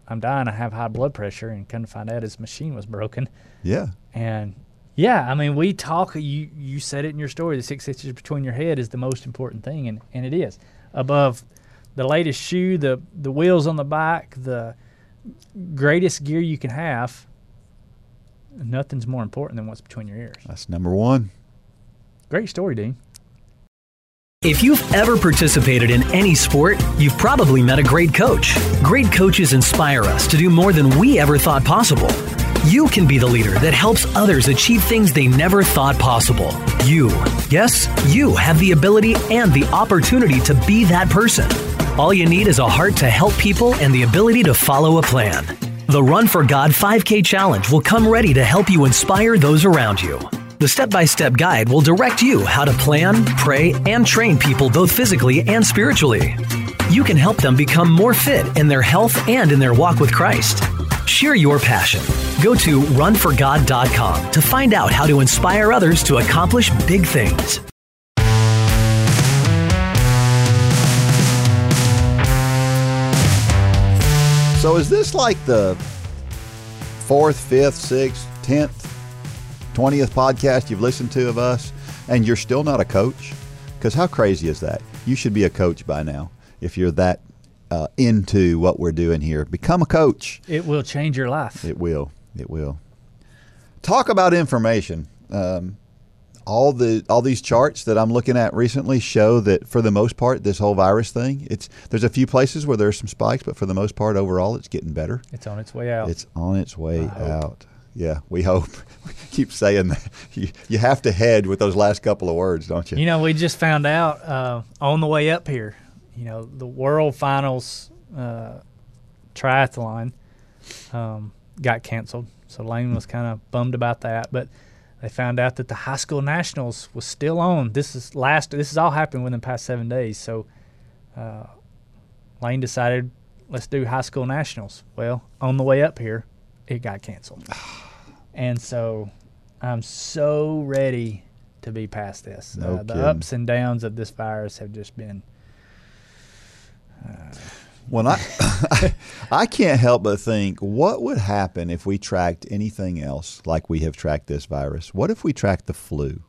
I'm dying, I have high blood pressure, and couldn't find out his machine was broken. Yeah. And yeah, I mean, we talk, you said it in your story, the 6 inches between your head is the most important thing, and it is. Above the latest shoe, the wheels on the bike, the greatest gear you can have, nothing's more important than what's between your ears. That's number one. Great story, Dean. If you've ever participated in any sport, you've probably met a great coach. Great coaches inspire us to do more than we ever thought possible. You can be the leader that helps others achieve things they never thought possible. You have the ability and the opportunity to be that person. All you need is a heart to help people and the ability to follow a plan. The Run for God 5K Challenge will come ready to help you inspire those around you. The step-by-step guide will direct you how to plan, pray, and train people both physically and spiritually. You can help them become more fit in their health and in their walk with Christ. Share your passion. Go to runforgod.com to find out how to inspire others to accomplish big things. So is this like the 4th, 5th, 6th, 10th, 20th podcast you've listened to of us, and you're still not a coach? Because how crazy is that? You should be a coach by now. If you're that into what we're doing here, become a coach. It will change your life. It will. It will. Talk about information. All these charts that I'm looking at recently show that for the most part, this whole virus thing, there's a few places where there's some spikes, but for the most part, overall, it's getting better. It's on its way out. It's on its way out. Yeah, we hope. We keep saying that. You have to hedge with those last couple of words, don't you? You know, we just found out on the way up here, you know, the World Finals triathlon got canceled. So Lane was kind of bummed about that. But they found out that the high school nationals was still on. This has all happened within the past 7 days. So Lane decided, let's do high school nationals. Well, on the way up here, it got canceled. And so I'm so ready to be past this. The ups and downs of this virus have just been... Well, I can't help but think, what would happen if we tracked anything else like we have tracked this virus? What if we tracked the flu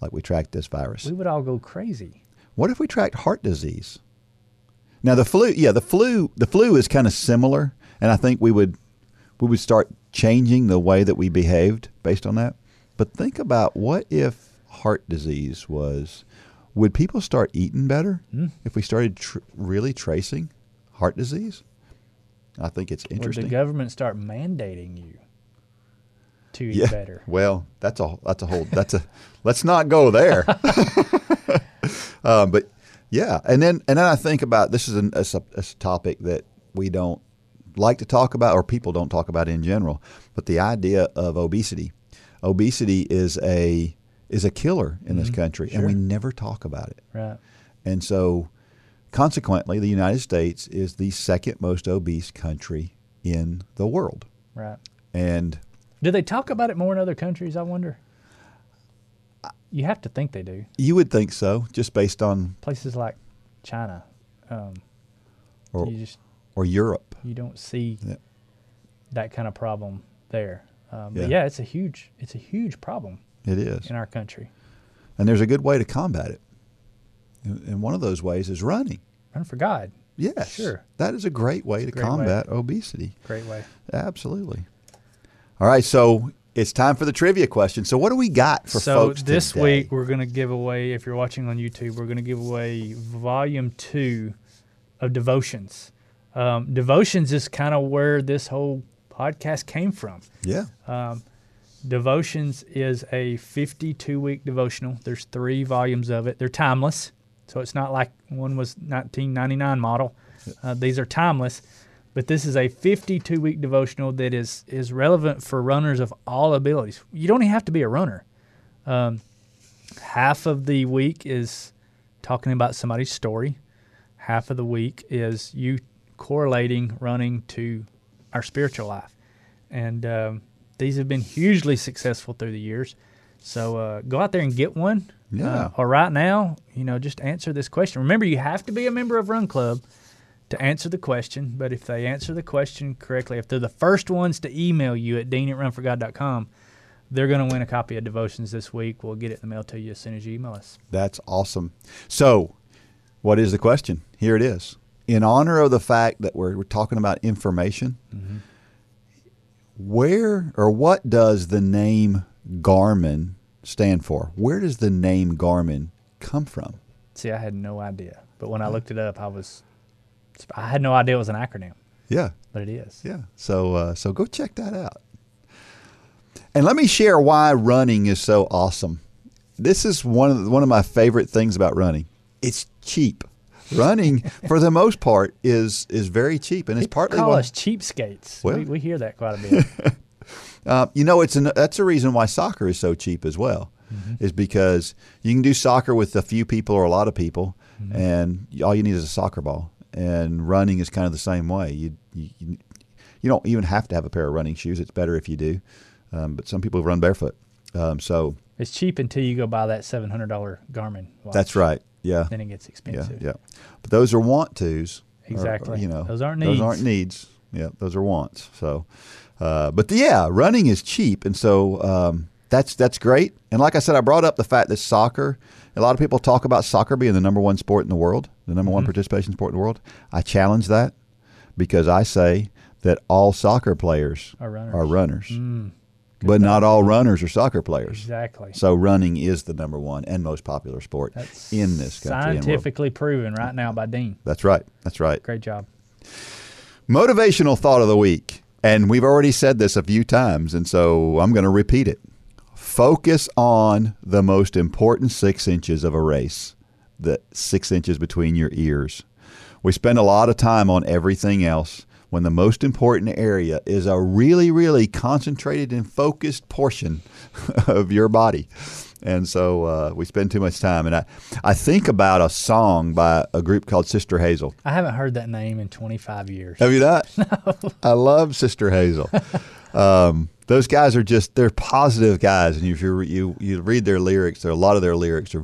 like we tracked this virus? We would all go crazy. What if we tracked heart disease? Now, the flu is kind of similar, and I think we would start changing the way that we behaved based on that. But think about what if heart disease was, would people start eating better if we started really tracing heart disease? I think it's interesting. Would the government start mandating you to eat better? Well, that's a whole let's not go there. But yeah, and then I think about this is a topic that we don't like to talk about, or people don't talk about in general, but the idea of obesity. Obesity is a killer in this country, and we never talk about it. Right. And so consequently, the United States is the second most obese country in the world. Right. And do they talk about it more in other countries, I wonder? You have to think they do. You would think so, just based on places like China, or Europe. You don't see that kind of problem there. But yeah, it's a huge problem. It is in our country, and there's a good way to combat it. And one of those ways is running. Run for God. Yes, sure. That is a great way to combat obesity. Great way. Absolutely. All right, so it's time for the trivia question. So what do we got for folks today? So this week we're going to give away, if you're watching on YouTube, we're going to give away Volume 2 of Devotions. Devotions is kind of where this whole podcast came from. Yeah. Devotions is a 52-week devotional. There's 3 volumes of it. They're timeless. So it's not like one was 1999 model. These are timeless. But this is a 52-week devotional that is relevant for runners of all abilities. You don't even have to be a runner. Half of the week is talking about somebody's story. Half of the week is you correlating running to our spiritual life. And these have been hugely successful through the years. So go out there and get one. Yeah. Or right now, just answer this question. Remember, you have to be a member of Run Club to answer the question. But if they answer the question correctly, if they're the first ones to email you at dean@runforgod.com, they're going to win a copy of Devotions this week. We'll get it in the mail to you as soon as you email us. That's awesome. So what is the question? Here it is. In honor of the fact that we're talking about information, mm-hmm. where or what does the name Garmin stand for? Where does the name Garmin come from? See, I had no idea. But when I looked it up, I had no idea it was an acronym. Yeah. But it is. Yeah. So so go check that out. And let me share why running is so awesome. This is one of my favorite things about running. It's cheap. Running, for the most part, is very cheap. And it's partly why us cheapskates. Well, we hear that quite a bit. That's the reason why soccer is so cheap as well, mm-hmm. is because you can do soccer with a few people or a lot of people, mm-hmm. and all you need is a soccer ball. And running is kind of the same way. You don't even have to have a pair of running shoes. It's better if you do. But some people run barefoot. So it's cheap until you go buy that $700 Garmin watch. That's right. Yeah. Then it gets expensive. Yeah. But those are want-tos. Exactly. Those aren't needs. Those aren't needs. Yeah. Those are wants. So. But running is cheap, and so that's great. And like I said, I brought up the fact that soccer, a lot of people talk about soccer being the number one sport in the world, the number mm-hmm. one participation sport in the world. I challenge that because I say that all soccer players are runners. Mm. But not all runners are soccer players. Exactly. So running is the number one and most popular sport in this country. Scientifically proven right now by Dean. That's right. Great job. Motivational thought of the week. And we've already said this a few times, and so I'm going to repeat it. Focus on the most important 6 inches of a race, the 6 inches between your ears. We spend a lot of time on everything else when the most important area is a really, really concentrated and focused portion of your body. And so we spend too much time. And I think about a song by a group called Sister Hazel. I haven't heard that name in 25 years. Have you not? No. I love Sister Hazel. Those guys are they're positive guys. And if you read their lyrics, a lot of their lyrics are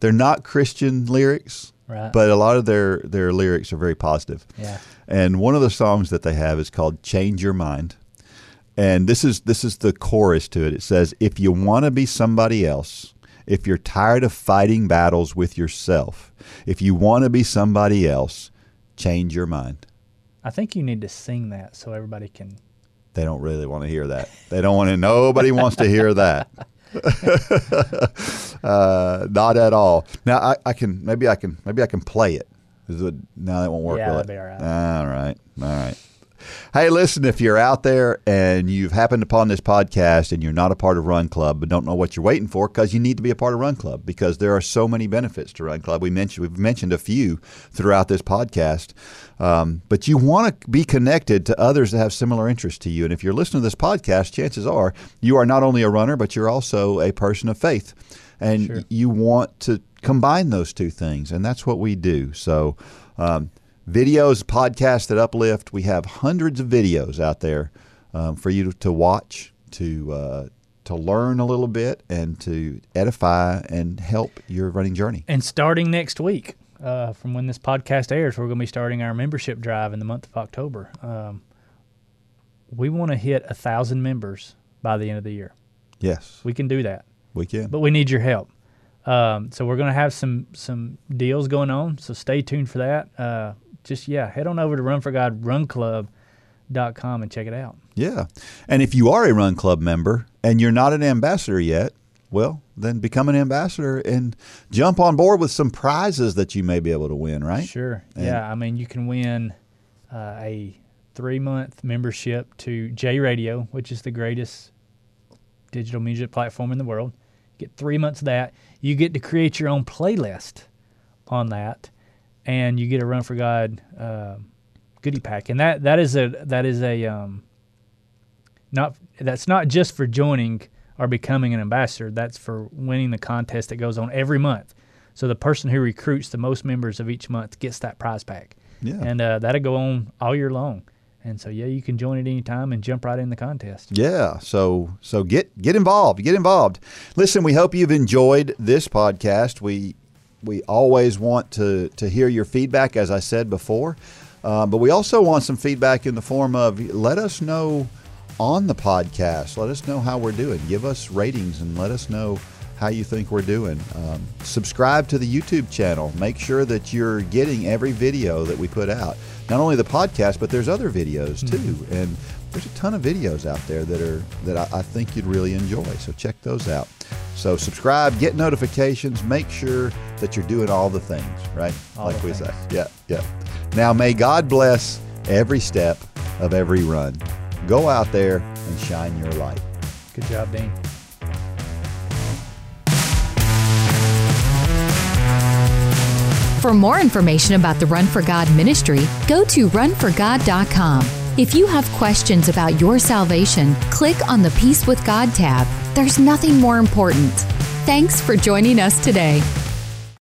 they're not Christian lyrics. Right. But a lot of their lyrics are very positive. Yeah. And one of the songs that they have is called Change Your Mind. And this is the chorus to it. It says, if you want to be somebody else, if you're tired of fighting battles with yourself, if you want to be somebody else, change your mind. I think you need to sing that so everybody can. They don't really want to hear that. They don't want to. Nobody wants to hear that. Not at all. Now I can play it. Now that won't work. Yeah, that'd be all right. All right. Hey, listen, if you're out there and you've happened upon this podcast and you're not a part of Run Club but don't know what you're waiting for, because you need to be a part of Run Club, because there are so many benefits to Run Club. We've mentioned a few throughout this podcast, but you want to be connected to others that have similar interests to you. And if you're listening to this podcast, chances are you are not only a runner, but you're also a person of faith. And sure. You want to combine those two things, and that's what we do. So videos, podcasts that uplift. We have hundreds of videos out there for you to watch, to to learn a little bit and to edify and help your running journey. And starting next week, from when this podcast airs, we're going to be starting our membership drive in the month of October. We want to hit 1,000 members by the end of the year. Yes. We can do that. We can. But we need your help. So we're going to have some deals going on, so stay tuned for that. Head on over to runforgodrunclub.com and check it out. Yeah. And if you are a Run Club member and you're not an ambassador yet, well, then become an ambassador and jump on board with some prizes that you may be able to win, right? Sure. And you can win a 3-month membership to J Radio, which is the greatest digital music platform in the world. You get 3 months of that. You get to create your own playlist on that, and you get a Run for God goodie pack. And that's not just for joining or becoming an ambassador. That's for winning the contest that goes on every month. So the person who recruits the most members of each month gets that prize pack. Yeah. And that'll go on all year long. And so, yeah, you can join at any time and jump right in the contest. Yeah, so get involved. Get involved. Listen, we hope you've enjoyed this podcast. We always want to hear your feedback, as I said before. But we also want some feedback in the form of let us know on the podcast. Let us know how we're doing. Give us ratings and let us know how you think we're doing. Subscribe to the YouTube channel. Make sure that you're getting every video that we put out. Not only the podcast, but there's other videos too. Mm-hmm. And there's a ton of videos out there that I think you'd really enjoy. So check those out. So subscribe, get notifications, make sure that you're doing all the things, right? Like we say. Yeah. Now may God bless every step of every run. Go out there and shine your light. Good job, Dean. For more information about the Run for God ministry, go to runforgod.com. If you have questions about your salvation, click on the Peace with God tab. There's nothing more important. Thanks for joining us today.